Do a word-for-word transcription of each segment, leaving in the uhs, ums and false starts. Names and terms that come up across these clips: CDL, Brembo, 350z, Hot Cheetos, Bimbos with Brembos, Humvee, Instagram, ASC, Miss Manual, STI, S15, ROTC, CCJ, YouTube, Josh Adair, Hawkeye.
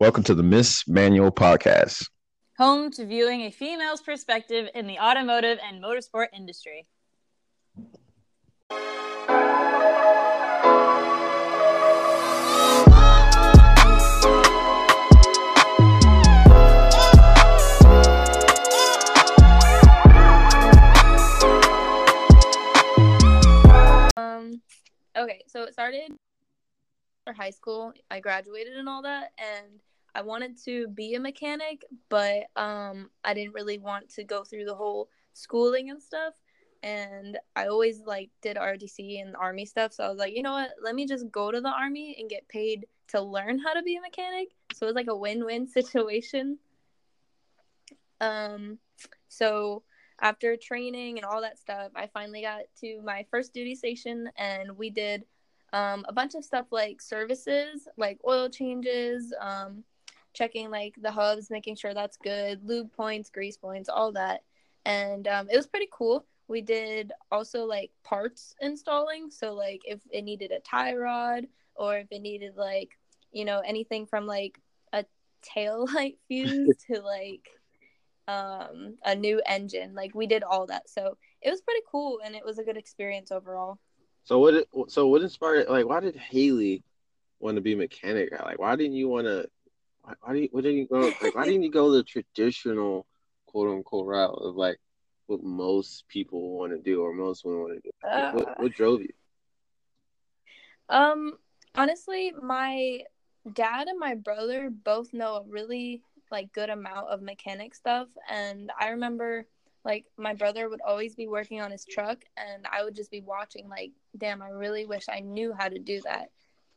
Welcome to the Miss Manual podcast, home to viewing a female's perspective in the automotive and motorsport industry. Um, okay, so it started for high school. I graduated and all that, and I wanted to be a mechanic, but um, I didn't really want to go through the whole schooling and stuff. And I always, like, did R O T C and Army stuff. So I was like, you know what? Let me just go to the Army and get paid to learn how to be a mechanic. So it was, like, a win-win situation. Um, so after training and all that stuff, I finally got to my first duty station, and we did um, a bunch of stuff like services, like oil changes, um, checking, like, the hubs, making sure that's good, lube points, grease points, all that. And um, it was pretty cool. We did also, like, parts installing. So, like, if it needed a tie rod or if it needed, like, you know, anything from, like, a tail light fuse to, like, um, a new engine. Like, we did all that. So it was pretty cool, and it was a good experience overall. So what So what inspired, like, why did Haley want to be a mechanic? Like, why didn't you want to, why, why, did, why didn't you go, like, why didn't you go the traditional, quote-unquote, route of, like, what most people want to do or most women want to do? Like, uh, what, what drove you? Um, honestly, my dad and my brother both know a really, like, good amount of mechanic stuff. And I remember, like, my brother would always be working on his truck, and I would just be watching, like, damn, I really wish I knew how to do that.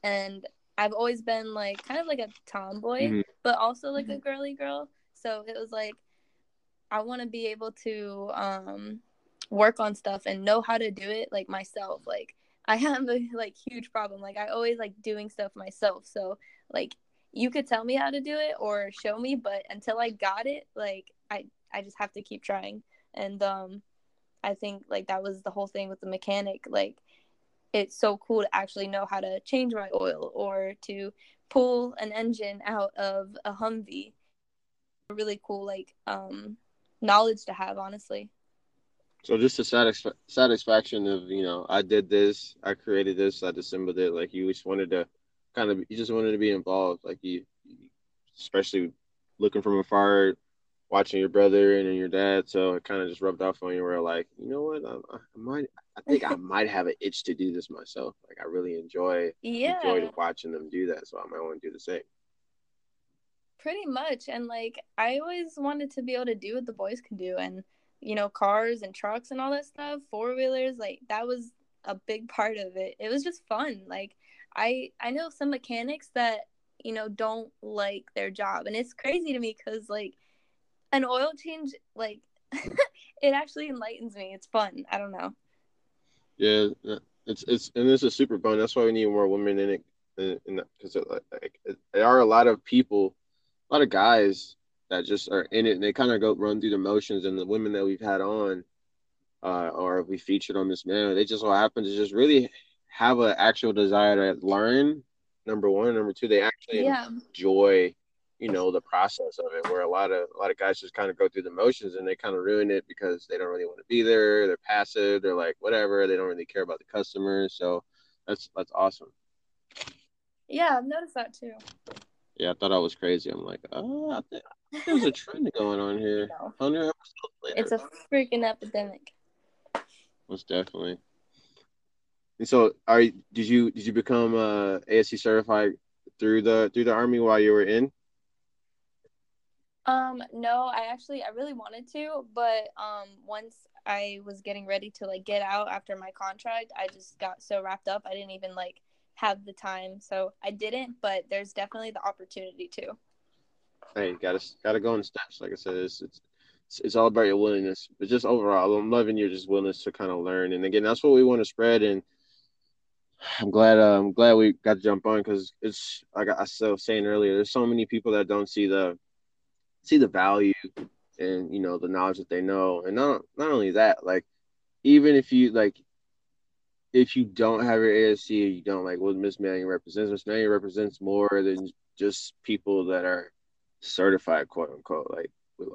And I've always been, like, kind of like a tomboy, mm-hmm. but also, like, mm-hmm. a girly girl. So it was, like, I want to be able to um, work on stuff and know how to do it, like, myself. Like, I have a, like, huge problem. Like, I always like doing stuff myself. So, like, you could tell me how to do it or show me, but until I got it, like, I, I just have to keep trying. And um, I think, like, that was the whole thing with the mechanic. Like, it's so cool to actually know how to change my oil or to pull an engine out of a Humvee. Really cool, like, um, knowledge to have, honestly. So just the satisf- satisfaction of, you know, I did this, I created this, I dissembled it. Like, you just wanted to kind of, you just wanted to be involved. Like, you, especially looking from afar, watching your brother and your dad. So it kind of just rubbed off on you, where, like, you know what, I, I might, I think I might have an itch to do this myself. Like, I really enjoy, yeah. enjoyed watching them do that. So I might want to do the same. Pretty much. And, like, I always wanted to be able to do what the boys could do. And, you know, cars and trucks and all that stuff, four-wheelers, like, that was a big part of it. It was just fun. Like, I, I know some mechanics that, you know, don't like their job. And it's crazy to me because, like, an oil change, like, it actually enlightens me. It's fun. I don't know. Yeah. It's, it's, and this is super fun. That's why we need more women in it. Because, like, there are a lot of people, a lot of guys that just are in it, and they kind of go run through the motions. And the women that we've had on, uh, or we featured on Miss Manual, they just so happen to just really have an actual desire to learn. Number one, number two, they actually yeah. enjoy, you know, the process of it. Where a lot of a lot of guys just kind of go through the motions, and they kind of ruin it because they don't really want to be there. They're passive. They're like whatever. They don't really care about the customers. So that's that's awesome. Yeah, I've noticed that too. Yeah, I thought I was crazy. I'm like, oh, I think there's a trend going on here. one hundred episodes later. It's a freaking epidemic. Most definitely. And so, are did you did you become uh, A S C certified through the through the Army while you were in? Um, no, I actually I really wanted to, but um, once I was getting ready to like get out after my contract, I just got so wrapped up I didn't even like. have the time, so I didn't, but there's definitely the opportunity to. Hey, gotta gotta go in steps. Like I said, it's it's it's all about your willingness, but just overall, I'm loving your just willingness to kind of learn. And again, that's what we want to spread. And I'm glad uh, I'm glad we got to jump on, because it's like I was saying earlier, there's so many people that don't see the see the value and you know the knowledge that they know. And not not only that, like even if you like. If you don't have your A S C, you don't like what Miss Manual represents. Miss Manual represents more than just people that are certified, quote unquote. Like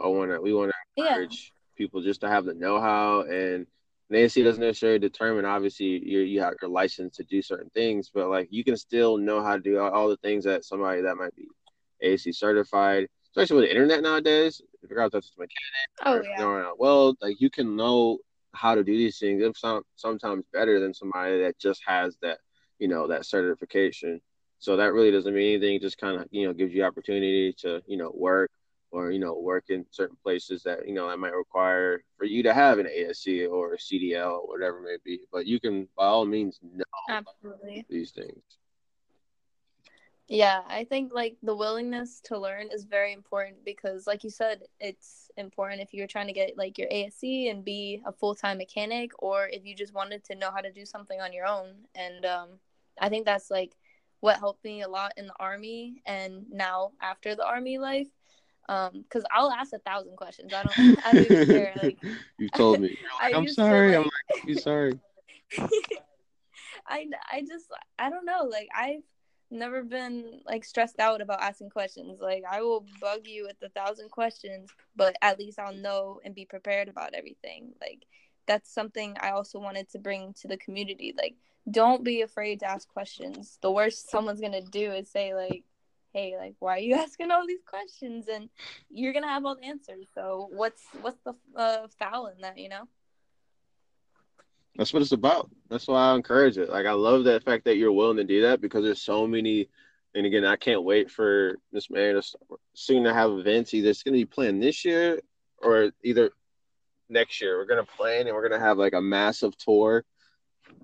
I want to, we want to encourage yeah. people just to have the know-how, and the A S C doesn't necessarily determine, obviously, you you have your license to do certain things, but like you can still know how to do all, all the things that somebody that might be A S C certified, especially with the internet nowadays. If you're out there mechanic, oh yeah, no, well, like you can know how to do these things, some, sometimes better than somebody that just has that, you know, that certification. So that really doesn't mean anything. It just kind of, you know, gives you opportunity to, you know, work or, you know, work in certain places that, you know, that might require for you to have an A S C or a C D L or whatever it may be. But you can, by all means, know absolutely these things. Yeah, I think, like, the willingness to learn is very important because, like you said, it's important if you're trying to get, like, your A S C and be a full-time mechanic, or if you just wanted to know how to do something on your own. And um, I think that's, like, what helped me a lot in the Army and now after the Army life. Because um, I'll ask a thousand questions. I don't, I don't even care. Like, you told me. Like, I'm sorry. To, like... I'm like, I'm sorry. I, I just, I don't know. Like, I've never been like stressed out about asking questions. Like, I will bug you with a thousand questions, but at least I'll know and be prepared about everything. Like, that's something I also wanted to bring to the community. Like, don't be afraid to ask questions. The worst someone's gonna do is say, like, hey, like, why are you asking all these questions? And you're gonna have all the answers. So what's what's the uh, foul in that, you know? That's what it's about. That's why I encourage it. Like, I love that fact that you're willing to do that, because there's so many. And again, I can't wait for Miss Manual to soon to have events. Either it's going to be planned this year or either next year. We're going to plan, and we're going to have like a massive tour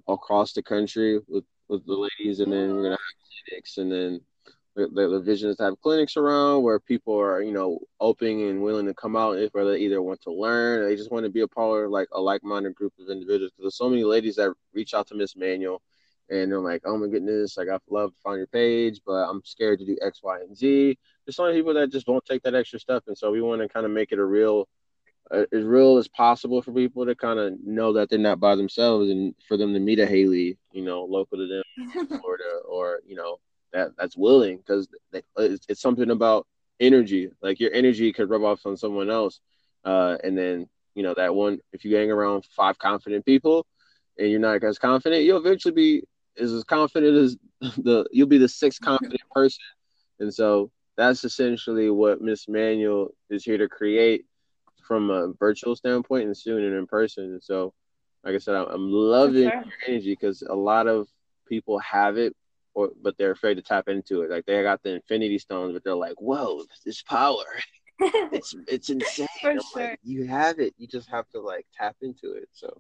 across the country with, with the ladies. And then we're going to have clinics, and then the, the vision is to have clinics around where people are, you know, open and willing to come out, if whether they either want to learn or they just want to be a part of like a like-minded group of individuals. Because there's so many ladies that reach out to Miss Manual and they're like, oh my goodness, like, I'd love to find your page, but I'm scared to do X, Y, and Z. There's so many people that just don't take that extra step, and so we want to kind of make it a real, uh, as real as possible for people to kind of know that they're not by themselves, and for them to meet a Haley, you know, local to them, Florida, or, you know, That that's willing, because it's, it's something about energy. Like, your energy could rub off on someone else, uh, and then, you know, that one. If you hang around five confident people, and you're not as confident, you'll eventually be is as confident as the. You'll be the sixth confident person, and so that's essentially what Miss Manual is here to create from a virtual standpoint, and soon and in person. And so, like I said, I'm, I'm loving sure. your energy, because a lot of people have it. Or, but they're afraid to tap into it. Like, they got the infinity stones, but they're like, whoa, this power. It's it's insane. For I'm sure. Like, you have it. You just have to, like, tap into it. So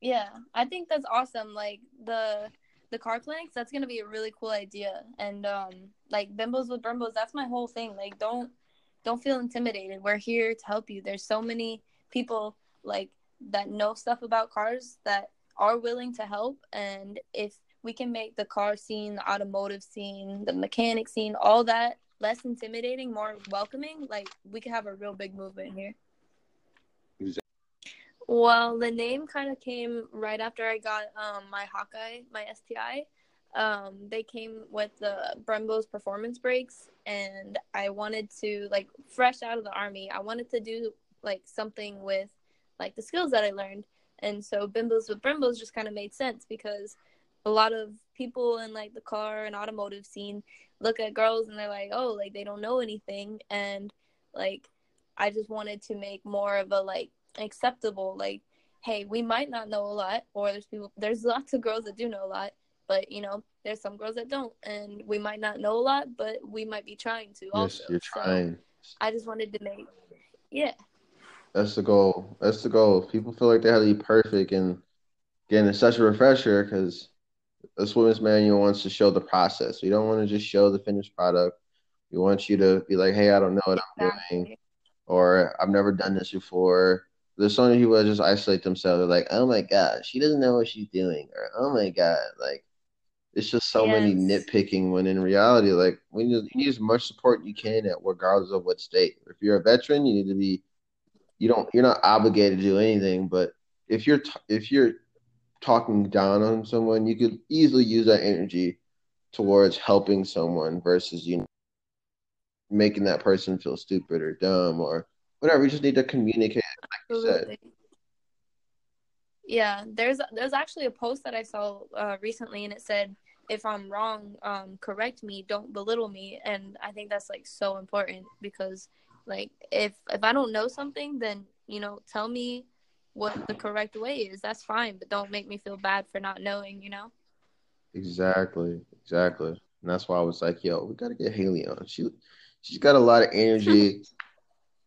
yeah, I think that's awesome. Like, the the car clinics, that's going to be a really cool idea. And, um, like, Bimbos with Brembos, that's my whole thing. Like, don't don't feel intimidated. We're here to help you. There's so many people, like, that know stuff about cars that are willing to help. And if we can make the car scene, the automotive scene, the mechanic scene, all that less intimidating, more welcoming, like, we could have a real big movement here. Exactly. Well, the name kind of came right after I got um, my Hawkeye, my S T I. Um, they came with the Brembo's performance brakes, and I wanted to, like, fresh out of the Army, I wanted to do, like, something with, like, the skills that I learned. And so Bimbos with Brembos just kind of made sense, because a lot of people in, like, the car and automotive scene look at girls and they're like, oh, like, they don't know anything. And, like, I just wanted to make more of a, like, acceptable, like, hey, we might not know a lot, or there's people, there's lots of girls that do know a lot, but, you know, there's some girls that don't, and we might not know a lot, but we might be trying to. Yes, also. You're trying. So I just wanted to make, yeah. That's the goal. That's the goal. People feel like they have to be perfect, and again, it's such a refresher, because this Miss Manual wants to show the process. We don't want to just show the finished product. We want you to be like, hey, I don't know what I'm exactly. doing, or I've never done this before. There's so many people that just isolate themselves. They're like, oh my God, she doesn't know what she's doing, or oh my God, like, it's just so yes. many nitpicking, when in reality, like, we need, you need as much support you can at regardless of what state. If you're a veteran, you need to be, you don't, you're not obligated to do anything, but if you're, t- if you're, talking down on someone, you could easily use that energy towards helping someone versus, you know, making that person feel stupid or dumb or whatever. You just need to communicate, like you said. Yeah, there's there's actually a post that I saw uh, recently, and it said, if I'm wrong, um, correct me, don't belittle me. And I think that's, like, so important because, like, if if I don't know something, then, you know, tell me what the correct way is. That's fine, but don't make me feel bad for not knowing, you know? Exactly, exactly. And that's why I was like, yo, we got to get Haley on. She, she's got a lot of energy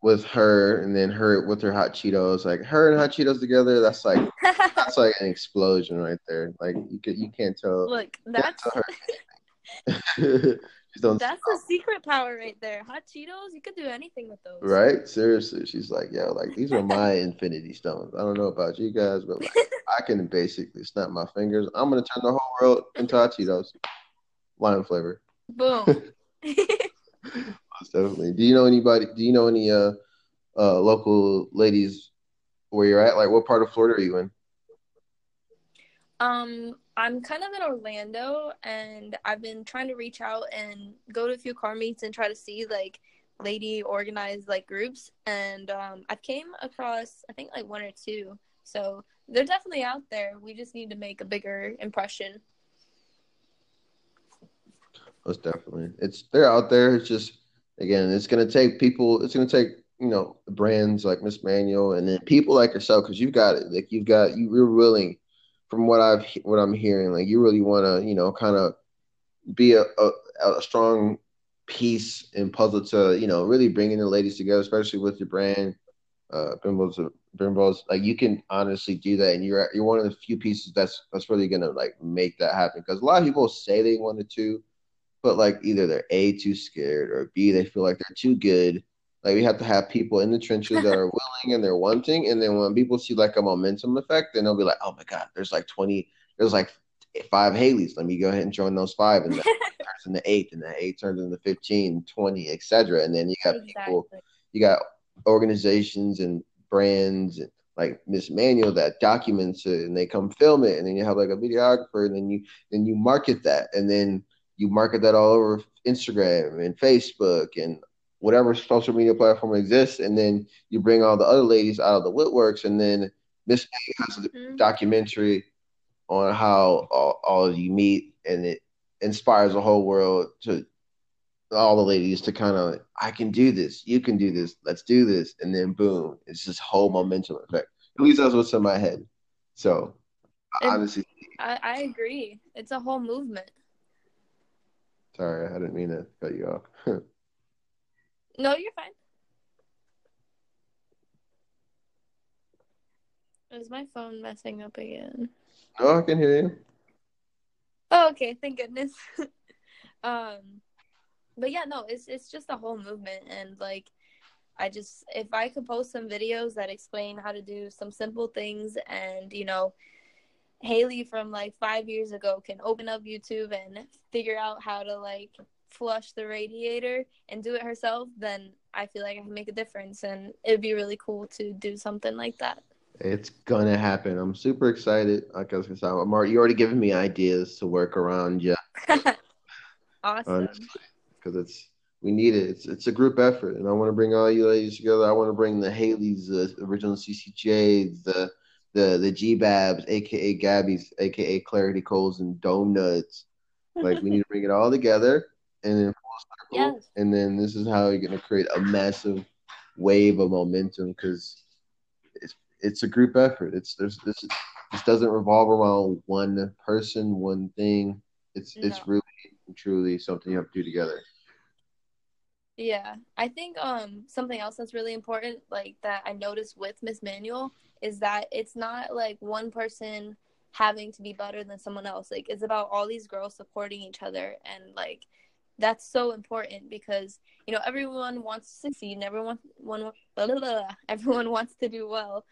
with her, and then her with her Hot Cheetos. Like, her and Hot Cheetos together, that's like that's like an explosion right there. Like, you could, you can't tell. Look, that's her. Don't that's stop. The secret power right there. Hot Cheetos, you could do anything with those. Right? Seriously. She's like, yo, like, these are my infinity stones. I don't know about you guys, but like, I can basically snap my fingers. I'm going to turn the whole world into Hot Cheetos. Lime flavor. Boom. Most definitely. Do you know anybody, do you know any uh, uh, local ladies where you're at? Like, what part of Florida are you in? Um, I'm kind of in Orlando, and I've been trying to reach out and go to a few car meets and try to see, like, lady organized, like, groups. And um, I came across, I think, like, one or two. So they're definitely out there. We just need to make a bigger impression. Most definitely. It's, they're out there. It's just, again, it's going to take people, it's going to take, you know, brands like Miss Manual and then people like yourself, because you've got it. Like, you've got, you, you're willing. From what I've what I'm hearing, like, you really want to, you know, kind of be a, a, a strong piece and puzzle to, you know, really bringing the ladies together, especially with your brand, uh, Bimbos, Brembos. Like, you can honestly do that, and you're you're one of the few pieces that's that's really gonna, like, make that happen. Because a lot of people say they wanted to, but, like, either they're A, too scared, or B, they feel like they're too good. Like, we have to have people in the trenches that are willing and they're wanting. And then when people see, like, a momentum effect, then they'll be like, oh, my God, there's, like, twenty – there's, like, five Haleys. Let me go ahead and join those five. And that turns into eight, and that eight turns into fifteen, twenty, et cetera. And then you got exactly. people – you got organizations and brands and, like, Miss Manual that documents it, and they come film it. And then you have, like, a videographer, and then you, then you market that. And then you market that all over Instagram and Facebook and – whatever social media platform exists, and then you bring all the other ladies out of the woodworks, and then Miss A has a mm-hmm. documentary on how all, all of you meet, and it inspires the whole world to all the ladies to kind of, I can do this, you can do this, let's do this, and then boom, it's this whole momentum effect. At least that's what's in my head. So, honestly, I, I agree. It's a whole movement. Sorry, I didn't mean to cut you off. No, you're fine. Is my phone messing up again? No, I can hear you. Oh, okay. Thank goodness. um, but yeah, no, it's it's just a whole movement, and, like, I just, if I could post some videos that explain how to do some simple things, and, you know, Haley from, like, five years ago can open up YouTube and figure out how to, like, flush the radiator and do it herself, then I feel like I can make a difference, and it'd be really cool to do something like that. It's gonna happen. I'm super excited. Like I was gonna say, I'm already, you're already giving me ideas to work around. Yeah. Awesome. Because it's we need it. It's it's a group effort, and I want to bring all you ladies together. I want to bring the Haleys, the original C C Js, the the the G B A B S, aka Gabbies, aka Clarity Coles and Dome Nuts. Like, we need to bring it all together. And then full circle, yes. And then this is how you're gonna create a massive wave of momentum, because it's it's a group effort. It's there's this this doesn't revolve around one person, one thing. It's no. It's really truly something you have to do together. Yeah, I think um something else that's really important, like, that I noticed with Miss Manual, is that it's not like one person having to be better than someone else. Like, it's about all these girls supporting each other, and, like, that's so important because, you know, everyone wants to succeed and everyone, one, blah, blah, blah, everyone wants to do well.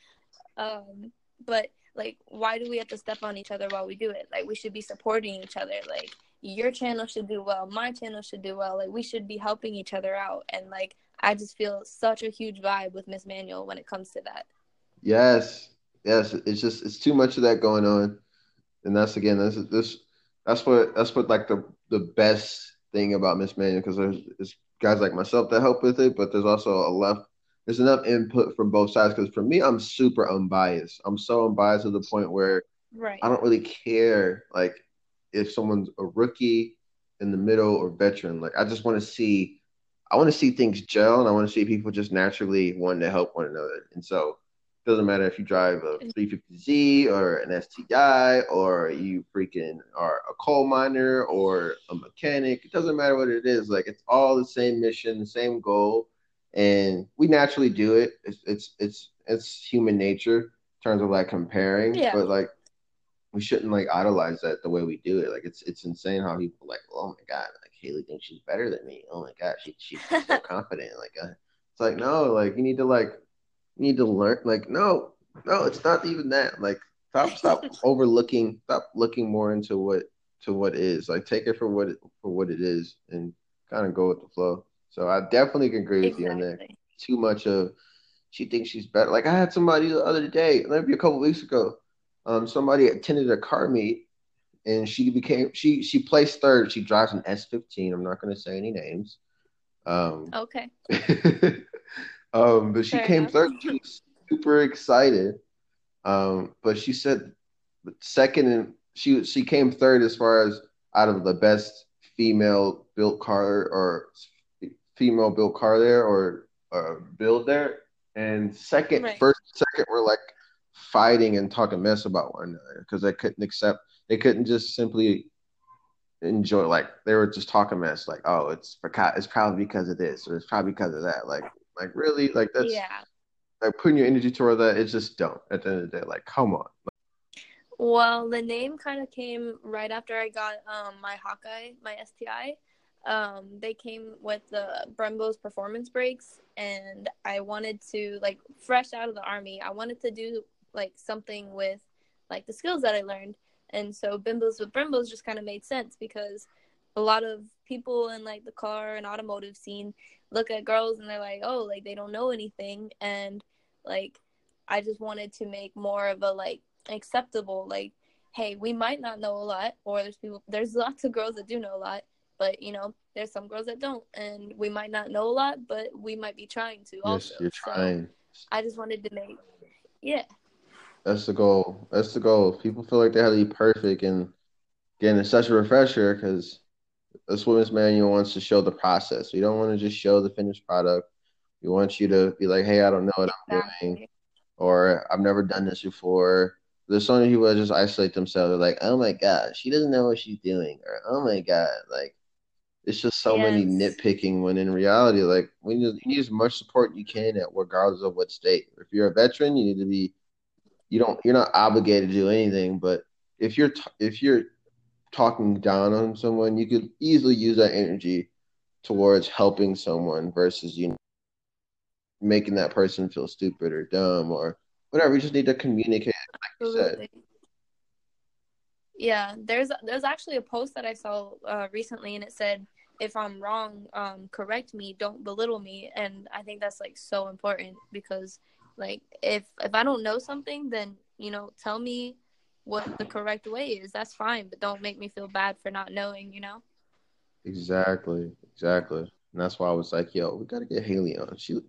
Um, but, like, why do we have to step on each other while we do it? Like, we should be supporting each other. Like, your channel should do well. My channel should do well. Like, we should be helping each other out. And, like, I just feel such a huge vibe with Miss Manual when it comes to that. Yes. Yes. It's just, it's too much of that going on. And that's, again, this is, this, that's what, that's what, like, the the best thing about Miss Manual, because there's it's guys like myself that help with it, but there's also a left there's enough input from both sides, because for me, I'm super unbiased. I'm so unbiased to the point where right. I don't really care like if someone's a rookie, in the middle, or veteran. Like I just want to see I want to see things gel, and I want to see people just naturally wanting to help one another. And so it doesn't matter if you drive a three fifty Z or an S T I, or you freaking are a coal miner or a mechanic. It doesn't matter what it is. Like it's all the same mission, the same goal, and we naturally do it. It's it's it's, it's human nature in terms of like comparing, yeah. but like we shouldn't like idolize that the way we do it. Like it's it's insane how people like, oh my god, like Haley thinks she's better than me. Oh my god, she she's so confident. Like uh, it's like no, like you need to like. need to learn like no no it's not even that, like stop stop overlooking stop looking more into what to what is, like take it for what it, for what it is and kind of go with the flow. So I definitely can agree with exactly. you on that. Too much of she thinks she's better. Like I had somebody the other day, maybe a couple weeks ago, um somebody attended a car meet and she became she she placed third. She drives an S fifteen. I'm not going to say any names. Um okay. Um, but she Fair came enough. third. She was super excited. Um, but she said second, and she she came third as far as out of the best female built car or female built car there or uh, build there. And second, right. first, second were like fighting and talking mess about one another because they couldn't accept. They couldn't just simply enjoy. Like they were just talking mess. Like oh, it's for, it's probably because of this, or it's probably because of that. Like. Like really, like that's yeah. like putting your energy toward that. It's just dumb at the end of the day. Like, come on. Well, the name kind of came right after I got um my Hawkeye, my S T I. Um, they came with the Brembo's performance brakes, and I wanted to like fresh out of the army. I wanted to do like something with like the skills that I learned, and so Bimbos with Brembos just kind of made sense because a lot of people in like the car and automotive scene look at girls and they're like, oh, like they don't know anything, and like I just wanted to make more of a like acceptable, like, hey, we might not know a lot, or there's people there's lots of girls that do know a lot, but you know there's some girls that don't, and we might not know a lot, but we might be trying to. Yes, also you're trying. So I just wanted to make yeah that's the goal that's the goal people feel like they have to be perfect, and again, it's such a refresher because this Women's Manual wants to show the process. We don't want to just show the finished product. We want you to be like, hey, I don't know what I'm exactly. doing, or I've never done this before. There's so many people that just isolate themselves. They're like, oh my God, she doesn't know what she's doing, or oh my God, like it's just so yes. many nitpicking, when in reality, like we need, you need as much support you can at regardless of what state. If you're a veteran, you need to be you don't you're not obligated to do anything, but if you're t- if you're talking down on someone, you could easily use that energy towards helping someone versus you know, making that person feel stupid or dumb or whatever. You just need to communicate, like you said. Yeah, there's there's actually a post that I saw uh, recently, and it said, if I'm wrong, um, correct me, don't belittle me. And I think that's like so important, because like if if I don't know something, then you know tell me what the correct way is. That's fine, but don't make me feel bad for not knowing, you know? Exactly, exactly. And that's why I was like, yo, we got to get Haley on. She,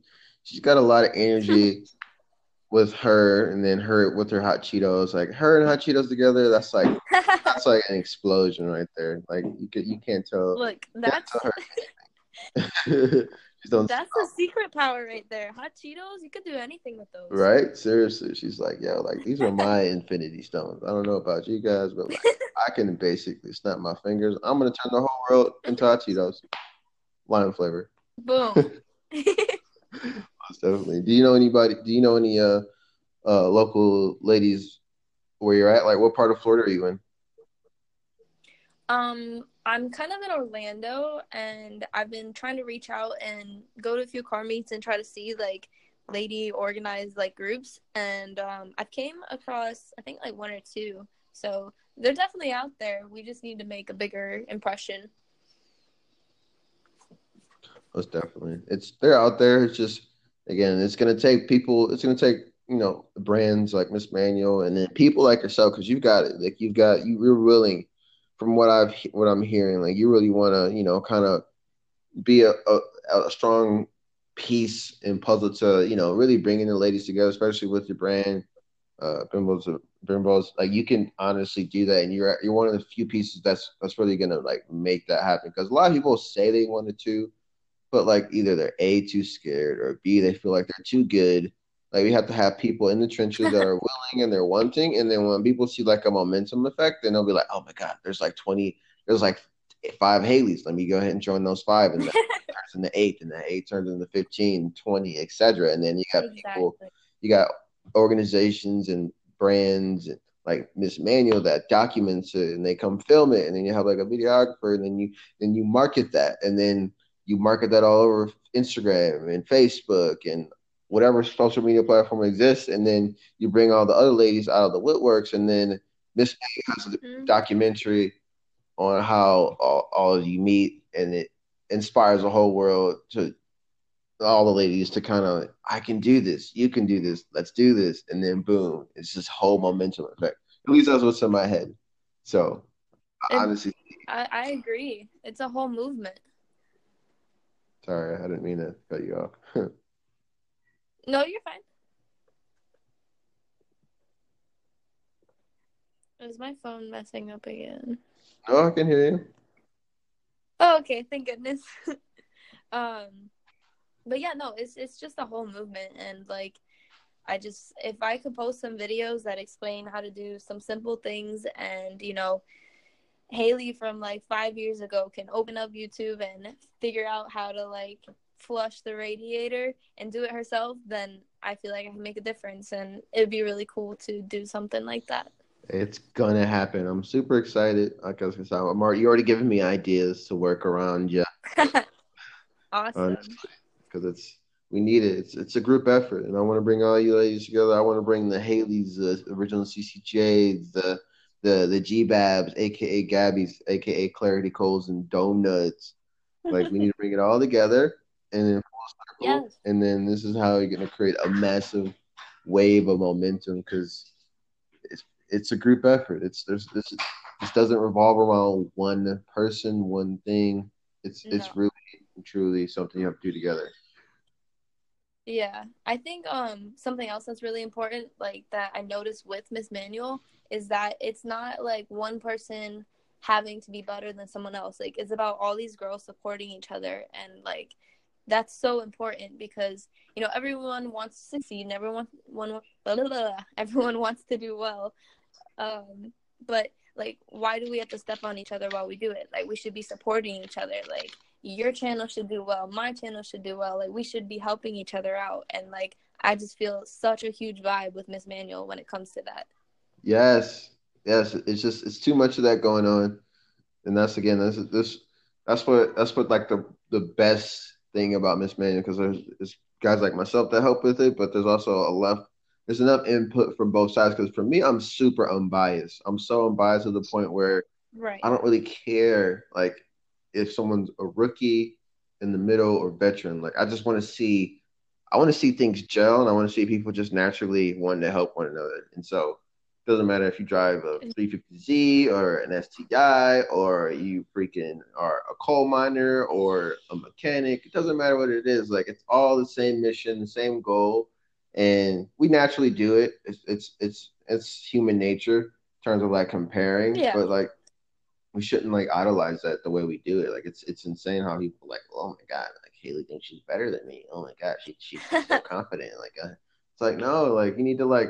she's got a lot of energy with her, and then her with her Hot Cheetos. Like, her and Hot Cheetos together, that's like that's like an explosion right there. Like, you, could, you can't tell. Look, that's... That's stop. The secret power right there. Hot Cheetos, you could do anything with those. Right? Seriously. She's like, yo, like, these are my infinity stones. I don't know about you guys, but like, I can basically snap my fingers. I'm going to turn the whole world into Hot Cheetos. Lime flavor. Boom. Most definitely. Do you know anybody, do you know any uh, uh, local ladies where you're at? Like, what part of Florida are you in? Um... I'm kind of in Orlando, and I've been trying to reach out and go to a few car meets and try to see like lady organized like groups. And um, I came across, I think like one or two. So they're definitely out there. We just need to make a bigger impression. Most definitely. It's they're out there. It's just, again, it's going to take people. It's going to take, you know, brands like Miss Manual and then people like yourself, because you've got it. Like you've got, you, you're willing from what I've what I'm hearing, like you really want to, you know, kind of be a, a, a strong piece and puzzle to, you know, really bringing the ladies together, especially with your brand, uh, Brembos, Brembos. Like you can honestly do that, and you're you're one of the few pieces that's that's really gonna like make that happen. Because a lot of people say they wanted to, but like either they're A, too scared, or B, they feel like they're too good. Like we have to have people in the trenches that are willing and they're wanting, and then when people see like a momentum effect, then they'll be like, oh my god, there's like twenty, there's like five Haleys. Let me go ahead and join those five, and that turns into eight, and that eight turns into fifteen, twenty, et cetera. And then you got exactly. people, you got organizations and brands like Miss Manual that documents it, and they come film it, and then you have like a videographer, and then you then you market that, and then you market that all over Instagram and Facebook and whatever social media platform exists, and then you bring all the other ladies out of the woodworks, and then Miss Manual has a mm-hmm. documentary on how all, all of you meet, and it inspires the whole world to all the ladies to kind of, I can do this, you can do this, let's do this, and then boom, it's this whole momentum effect. At least that's what's in my head. So, and honestly, I, I agree. It's a whole movement. Sorry, I didn't mean to cut you off. No, you're fine. Is my phone messing up again? Oh, I can hear you. Oh, okay. Thank goodness. um, but yeah, no, it's it's just a whole movement, and like, I just if I could post some videos that explain how to do some simple things, and you know, Haley from like five years ago can open up YouTube and figure out how to like flush the radiator and do it herself, then I feel like I can make a difference, and it'd be really cool to do something like that. It's gonna happen. I'm super excited. Like I was gonna say, I'm already, you're already giving me ideas to work around. Yeah. Awesome. Because it's we need it. It's it's a group effort, and I want to bring all you ladies together. I want to bring the Haleys, the original C C J, the the the G B A B S, aka Gabbies, aka Clarity Coles and Dome Nuts. Like we need to bring it all together. And then, yes. and then this is how you're going to create a massive wave of momentum, because it's it's a group effort. It's there's this this doesn't revolve around one person, one thing. It's no. it's really truly something you have to do together. Yeah, I think um something else that's really important, like that I noticed with Miss Manual, is that it's not like one person having to be better than someone else. Like it's about all these girls supporting each other, and like. That's so important because, you know, everyone wants to succeed and everyone, one, blah, blah, blah, everyone wants to do well. Um, but, like, why do we have to step on each other while we do it? Like, we should be supporting each other. Like, your channel should do well. My channel should do well. Like, we should be helping each other out. And, like, I just feel such a huge vibe with Miss Manual when it comes to that. Yes. Yes. It's just, it's too much of that going on. And that's, again, this is, this, that's what, that's what, like, the, the best thing about Miss Manual, because there's, there's guys like myself that help with it, but there's also a left there's enough input from both sides, because for me, I'm super unbiased. I'm so unbiased to the point where right. I don't really care like if someone's a rookie, in the middle, or veteran. Like I just want to see I want to see things gel, and I want to see people just naturally wanting to help one another. And so it doesn't matter if you drive a three fifty Z or an S T I, or you freaking are a coal miner or a mechanic. It doesn't matter what it is. Like it's all the same mission, the same goal, and we naturally do it. It's it's it's, it's human nature in terms of like comparing, yeah. but like we shouldn't like idolize that the way we do it. Like it's it's insane how people like, oh my god, like Haley thinks she's better than me. Oh my god, she she's so confident. Like uh, it's like no, like you need to like.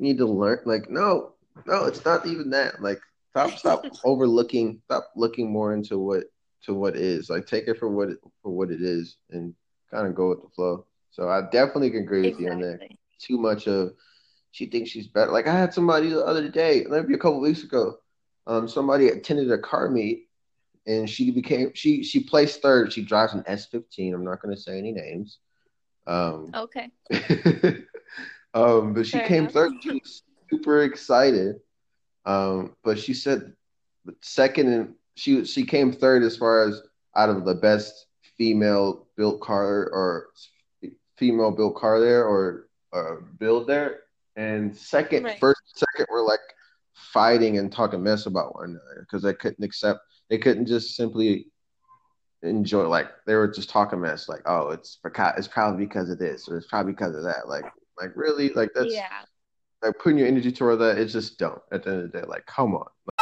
need to learn like no no it's not even that like stop stop overlooking stop looking more into what to what is like take it for what it, for what it is and kind of go with the flow. So I definitely can agree with exactly. you on that. Too much of she thinks she's better. Like I had somebody the other day, maybe a couple weeks ago, um somebody attended a car meet, and she became she she placed third. She drives an S fifteen. I'm not going to say any names. Um okay. Um, but she Fair came enough. third. She was super excited. Um, but she said second, and she she came third as far as out of the best female built car or female built car there or uh, build there. And second, right. first, second were like fighting and talking mess about one another because they couldn't accept, they couldn't just simply enjoy, like they were just talking mess, like, oh, it's it's probably because of this or it's probably because of that. Like, like really, like that's yeah. like putting your energy toward that. It's just dumb at the end of the day. Like, come on.